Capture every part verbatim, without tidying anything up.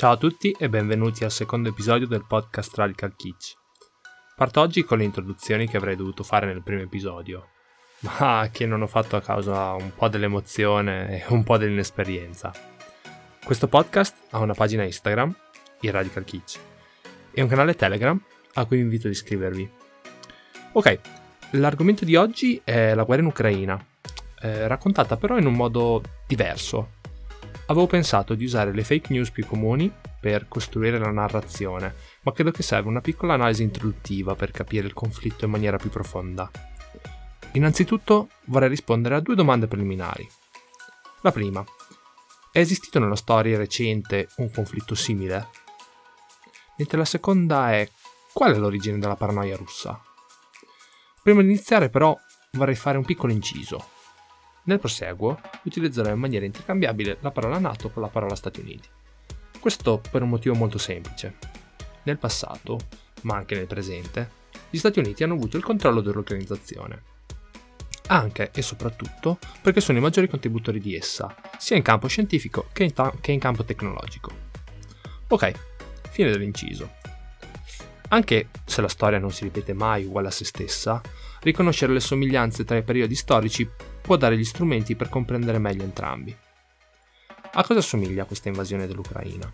Ciao a tutti e benvenuti al secondo episodio del podcast Radical Kitsch. Parto oggi con le introduzioni che avrei dovuto fare nel primo episodio, ma che non ho fatto a causa un po' dell'emozione e un po' dell'inesperienza. Questo podcast ha una pagina Instagram, il Radical Kitsch, e un canale Telegram a cui vi invito ad iscrivervi. Ok, l'argomento di oggi è la guerra in Ucraina, eh, raccontata però in un modo diverso. Avevo pensato di usare le fake news più comuni per costruire la narrazione, ma credo che serva una piccola analisi introduttiva per capire il conflitto in maniera più profonda. Innanzitutto vorrei rispondere a due domande preliminari. La prima, è esistito nella storia recente un conflitto simile? Mentre la seconda è, qual è l'origine della paranoia russa? Prima di iniziare però vorrei fare un piccolo inciso. Nel proseguo utilizzerò in maniera intercambiabile la parola NATO con la parola Stati Uniti. Questo per un motivo molto semplice. Nel passato, ma anche nel presente, gli Stati Uniti hanno avuto il controllo dell'organizzazione, anche e soprattutto perché sono i maggiori contributori di essa, sia in campo scientifico che in, ta- che in campo tecnologico. Ok, fine dell'inciso. Anche se la storia non si ripete mai uguale a se stessa, riconoscere le somiglianze tra i periodi storici può dare gli strumenti per comprendere meglio entrambi. A cosa assomiglia questa invasione dell'Ucraina?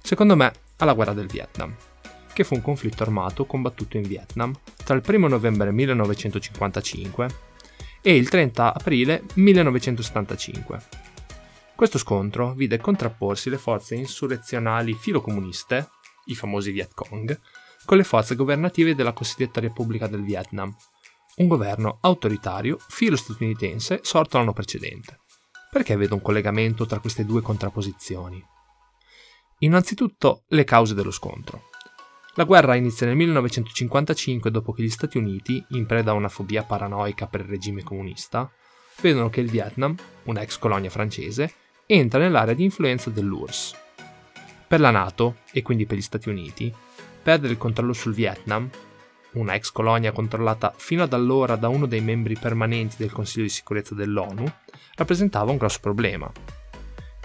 Secondo me alla guerra del Vietnam, che fu un conflitto armato combattuto in Vietnam tra il primo novembre millenovecentocinquantacinque e il trenta aprile millenovecentosettantacinque. Questo scontro vide contrapporsi le forze insurrezionali filocomuniste, i famosi Viet Cong, con le forze governative della cosiddetta Repubblica del Vietnam, un governo autoritario filo-statunitense sorto l'anno precedente. Perché vedo un collegamento tra queste due contrapposizioni? Innanzitutto le cause dello scontro. La guerra inizia nel millenovecentocinquantacinque dopo che gli Stati Uniti, in preda a una fobia paranoica per il regime comunista, vedono che il Vietnam, una ex colonia francese, entra nell'area di influenza dell'U R S S. Per la NATO, e quindi per gli Stati Uniti, perdere il controllo sul Vietnam, una ex colonia controllata fino ad allora da uno dei membri permanenti del Consiglio di sicurezza dell'ONU, rappresentava un grosso problema.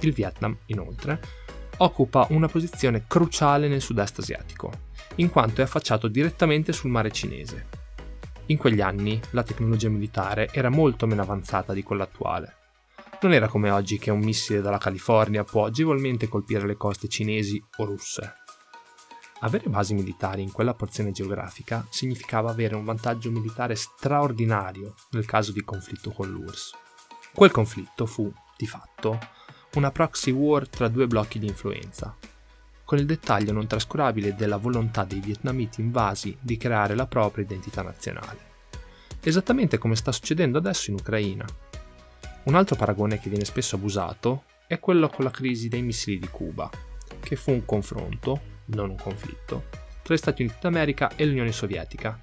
Il Vietnam, inoltre, occupa una posizione cruciale nel sud-est asiatico, in quanto è affacciato direttamente sul mare cinese. In quegli anni la tecnologia militare era molto meno avanzata di quella attuale. Non era come oggi che un missile dalla California può agevolmente colpire le coste cinesi o russe. Avere basi militari in quella porzione geografica significava avere un vantaggio militare straordinario nel caso di conflitto con l'U R S S. Quel conflitto fu, di fatto, una proxy war tra due blocchi di influenza, con il dettaglio non trascurabile della volontà dei vietnamiti invasi di creare la propria identità nazionale, esattamente come sta succedendo adesso in Ucraina. Un altro paragone che viene spesso abusato è quello con la crisi dei missili di Cuba, che fu un confronto, non un conflitto, tra gli Stati Uniti d'America e l'Unione Sovietica,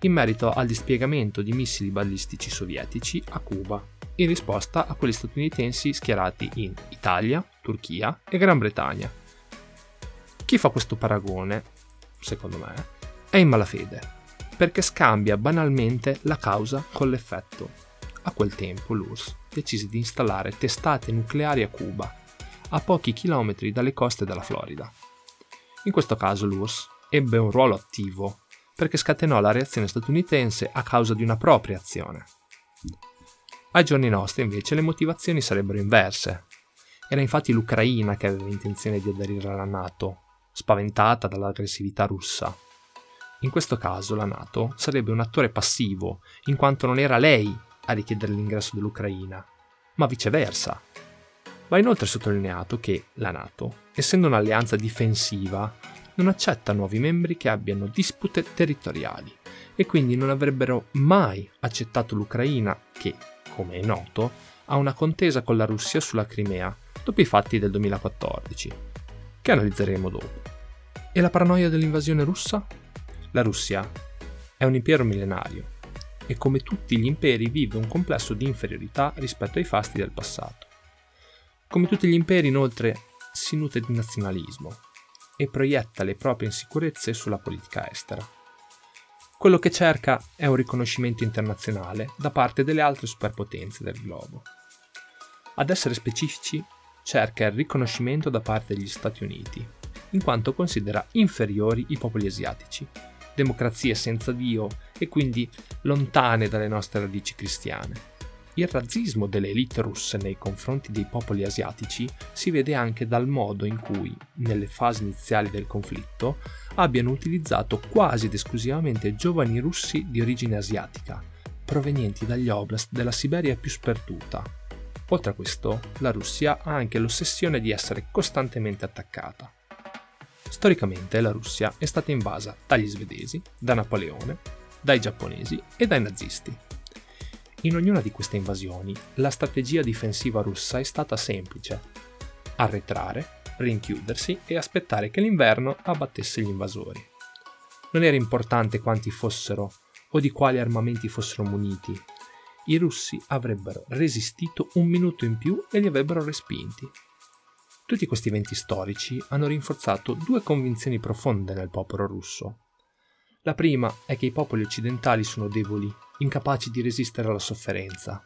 in merito al dispiegamento di missili balistici sovietici a Cuba, in risposta a quelli statunitensi schierati in Italia, Turchia e Gran Bretagna. Chi fa questo paragone, secondo me, è in malafede, perché scambia banalmente la causa con l'effetto. A quel tempo l'U R S S decise di installare testate nucleari a Cuba, a pochi chilometri dalle coste della Florida. In questo caso l'U R S S ebbe un ruolo attivo, perché scatenò la reazione statunitense a causa di una propria azione. Ai giorni nostri, invece, le motivazioni sarebbero inverse. Era infatti l'Ucraina che aveva intenzione di aderire alla NATO, spaventata dall'aggressività russa. In questo caso la NATO sarebbe un attore passivo, in quanto non era lei a richiedere l'ingresso dell'Ucraina, ma viceversa. Va inoltre sottolineato che la NATO, essendo un'alleanza difensiva, non accetta nuovi membri che abbiano dispute territoriali e quindi non avrebbero mai accettato l'Ucraina che, come è noto, ha una contesa con la Russia sulla Crimea dopo i fatti del duemilaquattordici, che analizzeremo dopo. E la paranoia dell'invasione russa? La Russia è un impero millenario e come tutti gli imperi vive un complesso di inferiorità rispetto ai fasti del passato. Come tutti gli imperi, inoltre, si nutre di nazionalismo e proietta le proprie insicurezze sulla politica estera. Quello che cerca è un riconoscimento internazionale da parte delle altre superpotenze del globo. Ad essere specifici, cerca il riconoscimento da parte degli Stati Uniti, in quanto considera inferiori i popoli asiatici, democrazie senza Dio e quindi lontane dalle nostre radici cristiane. Il razzismo delle elite russe nei confronti dei popoli asiatici si vede anche dal modo in cui, nelle fasi iniziali del conflitto, abbiano utilizzato quasi ed esclusivamente giovani russi di origine asiatica, provenienti dagli oblast della Siberia più sperduta. Oltre a questo, la Russia ha anche l'ossessione di essere costantemente attaccata. Storicamente la Russia è stata invasa dagli svedesi, da Napoleone, dai giapponesi e dai nazisti. In ognuna di queste invasioni, la strategia difensiva russa è stata semplice: arretrare, rinchiudersi e aspettare che l'inverno abbattesse gli invasori. Non era importante quanti fossero o di quali armamenti fossero muniti, i russi avrebbero resistito un minuto in più e li avrebbero respinti. Tutti questi eventi storici hanno rinforzato due convinzioni profonde nel popolo russo. La prima è che i popoli occidentali sono deboli, incapaci di resistere alla sofferenza.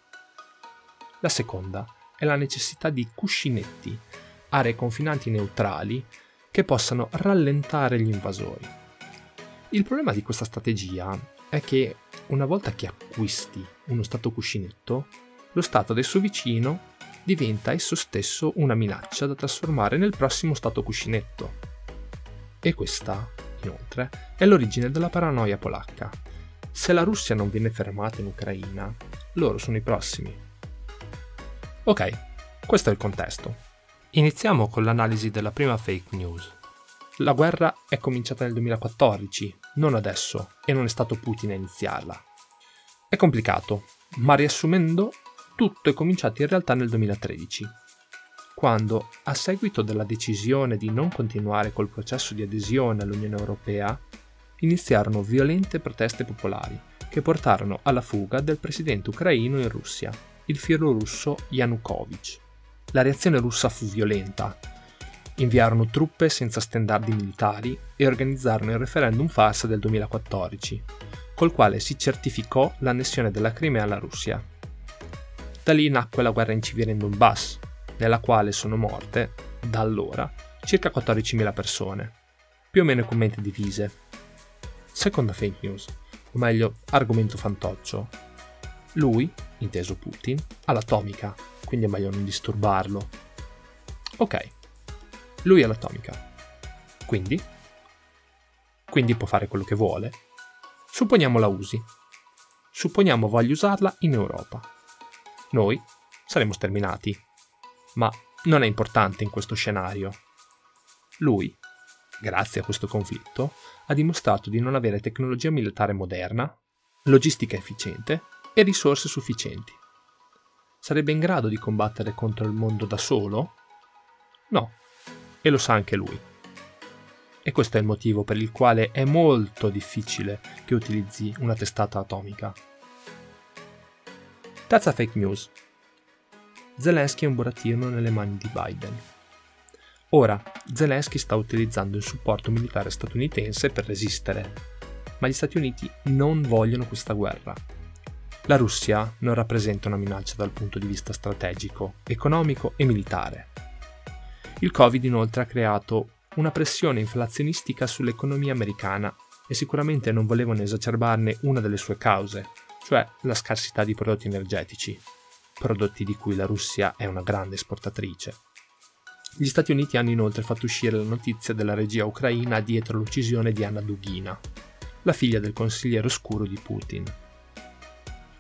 La seconda è la necessità di cuscinetti, aree confinanti neutrali che possano rallentare gli invasori. Il problema di questa strategia è che una volta che acquisti uno stato cuscinetto, lo stato adesso vicino diventa esso stesso una minaccia da trasformare nel prossimo stato cuscinetto. E questa, inoltre, è l'origine della paranoia polacca. Se la Russia non viene fermata in Ucraina, loro sono i prossimi. Ok, questo è il contesto. Iniziamo con l'analisi della prima fake news. La guerra è cominciata nel duemilaquattordici, non adesso, e non è stato Putin a iniziarla. È complicato, ma riassumendo, tutto è cominciato in realtà nel duemilatredici, quando, a seguito della decisione di non continuare col processo di adesione all'Unione Europea, iniziarono violente proteste popolari che portarono alla fuga del presidente ucraino in Russia, il filorusso Yanukovych. La reazione russa fu violenta. Inviarono truppe senza standard militari e organizzarono il referendum farsa del duemilaquattordici, col quale si certificò l'annessione della Crimea alla Russia. Da lì nacque la guerra incivile in Donbass, nella quale sono morte, da allora, circa quattordicimila persone, più o meno con menti divise. Seconda fake news, o meglio argomento fantoccio. Lui, inteso Putin, ha l'atomica, quindi è meglio non disturbarlo. Ok, lui ha l'atomica, quindi? Quindi può fare quello che vuole? Supponiamo la usi. Supponiamo voglia usarla in Europa. Noi saremo sterminati, ma non è importante in questo scenario. Lui, grazie a questo conflitto, ha dimostrato di non avere tecnologia militare moderna, logistica efficiente e risorse sufficienti. Sarebbe in grado di combattere contro il mondo da solo? No, e lo sa anche lui. E questo è il motivo per il quale è molto difficile che utilizzi una testata atomica. Terza fake news. Zelensky è un burattino nelle mani di Biden. Ora, Zelensky sta utilizzando il supporto militare statunitense per resistere, ma gli Stati Uniti non vogliono questa guerra. La Russia non rappresenta una minaccia dal punto di vista strategico, economico e militare. Il Covid inoltre ha creato una pressione inflazionistica sull'economia americana e sicuramente non volevano esacerbarne una delle sue cause, cioè la scarsità di prodotti energetici, prodotti di cui la Russia è una grande esportatrice. Gli Stati Uniti hanno inoltre fatto uscire la notizia della regia ucraina dietro l'uccisione di Anna Dugina, la figlia del consigliere oscuro di Putin.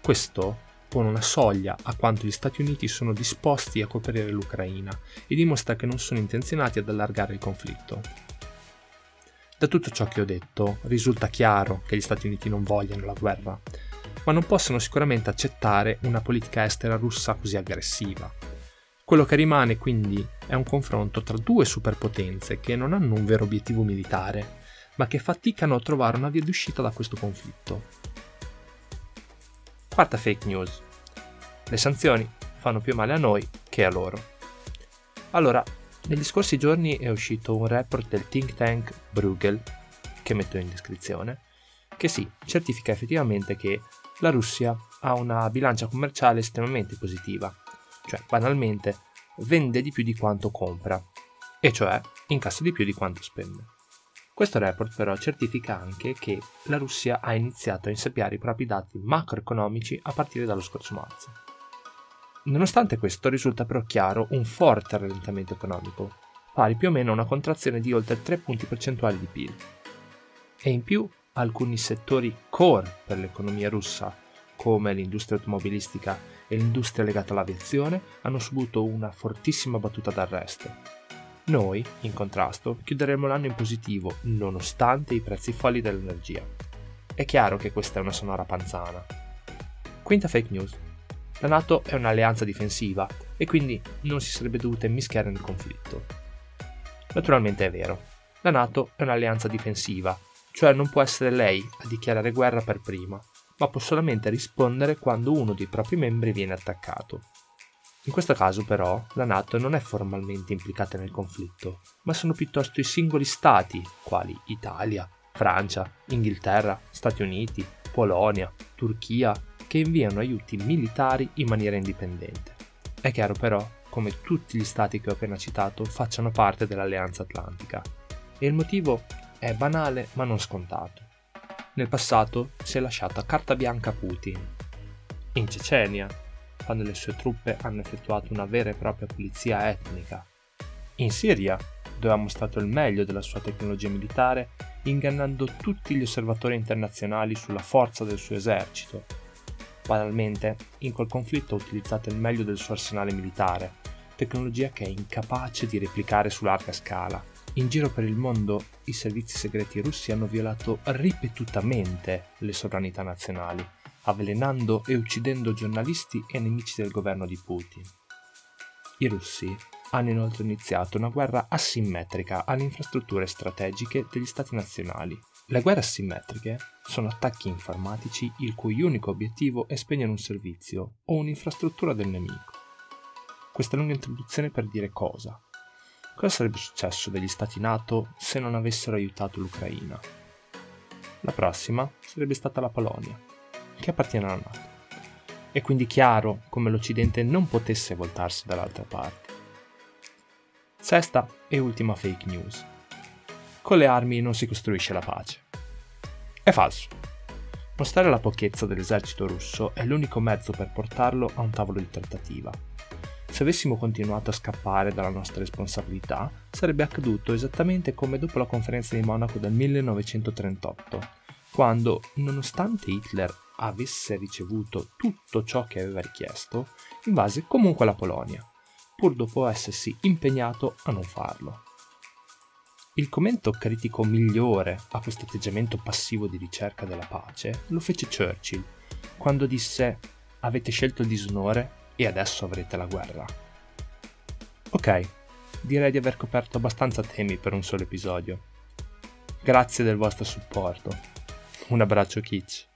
Questo pone una soglia a quanto gli Stati Uniti sono disposti a coprire l'Ucraina e dimostra che non sono intenzionati ad allargare il conflitto. Da tutto ciò che ho detto risulta chiaro che gli Stati Uniti non vogliono la guerra, ma non possono sicuramente accettare una politica estera russa così aggressiva. Quello che rimane quindi è un confronto tra due superpotenze che non hanno un vero obiettivo militare, ma che faticano a trovare una via d'uscita da questo conflitto. Quarta fake news. Le sanzioni fanno più male a noi che a loro. Allora, negli scorsi giorni è uscito un report del think tank Bruegel, che metto in descrizione, che sì, certifica effettivamente che la Russia ha una bilancia commerciale estremamente positiva. Cioè, banalmente, vende di più di quanto compra, e cioè incassa di più di quanto spende. Questo report però certifica anche che la Russia ha iniziato a insabbiare i propri dati macroeconomici a partire dallo scorso marzo. Nonostante questo risulta però chiaro un forte rallentamento economico, pari più o meno a una contrazione di oltre tre punti percentuali di P I L. E in più alcuni settori core per l'economia russa, come l'industria automobilistica e l'industria legata all'aviazione, hanno subito una fortissima battuta d'arresto. Noi, in contrasto, chiuderemo l'anno in positivo, nonostante i prezzi folli dell'energia. È chiaro che questa è una sonora panzana. Quinta fake news. La NATO è un'alleanza difensiva e quindi non si sarebbe dovuta immischiare nel conflitto. Naturalmente è vero. La NATO è un'alleanza difensiva, cioè non può essere lei a dichiarare guerra per prima, ma può solamente rispondere quando uno dei propri membri viene attaccato. In questo caso però la NATO non è formalmente implicata nel conflitto, ma sono piuttosto i singoli stati, quali Italia, Francia, Inghilterra, Stati Uniti, Polonia, Turchia, che inviano aiuti militari in maniera indipendente. È chiaro però come tutti gli stati che ho appena citato facciano parte dell'Alleanza Atlantica, e il motivo è banale ma non scontato. Nel passato si è lasciata carta bianca a Putin. In Cecenia, quando le sue truppe hanno effettuato una vera e propria pulizia etnica. In Siria, dove ha mostrato il meglio della sua tecnologia militare, ingannando tutti gli osservatori internazionali sulla forza del suo esercito. Banalmente, in quel conflitto ha utilizzato il meglio del suo arsenale militare, tecnologia che è incapace di replicare su larga scala. In giro per il mondo, i servizi segreti russi hanno violato ripetutamente le sovranità nazionali, avvelenando e uccidendo giornalisti e nemici del governo di Putin. I russi hanno inoltre iniziato una guerra asimmetrica alle infrastrutture strategiche degli stati nazionali. Le guerre asimmetriche sono attacchi informatici il cui unico obiettivo è spegnere un servizio o un'infrastruttura del nemico. Questa è lunga introduzione per dire cosa? Cosa sarebbe successo degli stati NATO se non avessero aiutato l'Ucraina? La prossima sarebbe stata la Polonia, che appartiene alla NATO. È quindi chiaro come l'Occidente non potesse voltarsi dall'altra parte. Sesta e ultima fake news. Con le armi non si costruisce la pace. È falso. Mostrare la pochezza dell'esercito russo è l'unico mezzo per portarlo a un tavolo di trattativa. Se avessimo continuato a scappare dalla nostra responsabilità, sarebbe accaduto esattamente come dopo la conferenza di Monaco del millenovecentotrentotto, quando, nonostante Hitler avesse ricevuto tutto ciò che aveva richiesto, invase comunque la Polonia, pur dopo essersi impegnato a non farlo. Il commento critico migliore a questo atteggiamento passivo di ricerca della pace lo fece Churchill, quando disse «Avete scelto il disonore?» e adesso avrete la guerra. Ok, direi di aver coperto abbastanza temi per un solo episodio. Grazie del vostro supporto. Un abbraccio kitsch.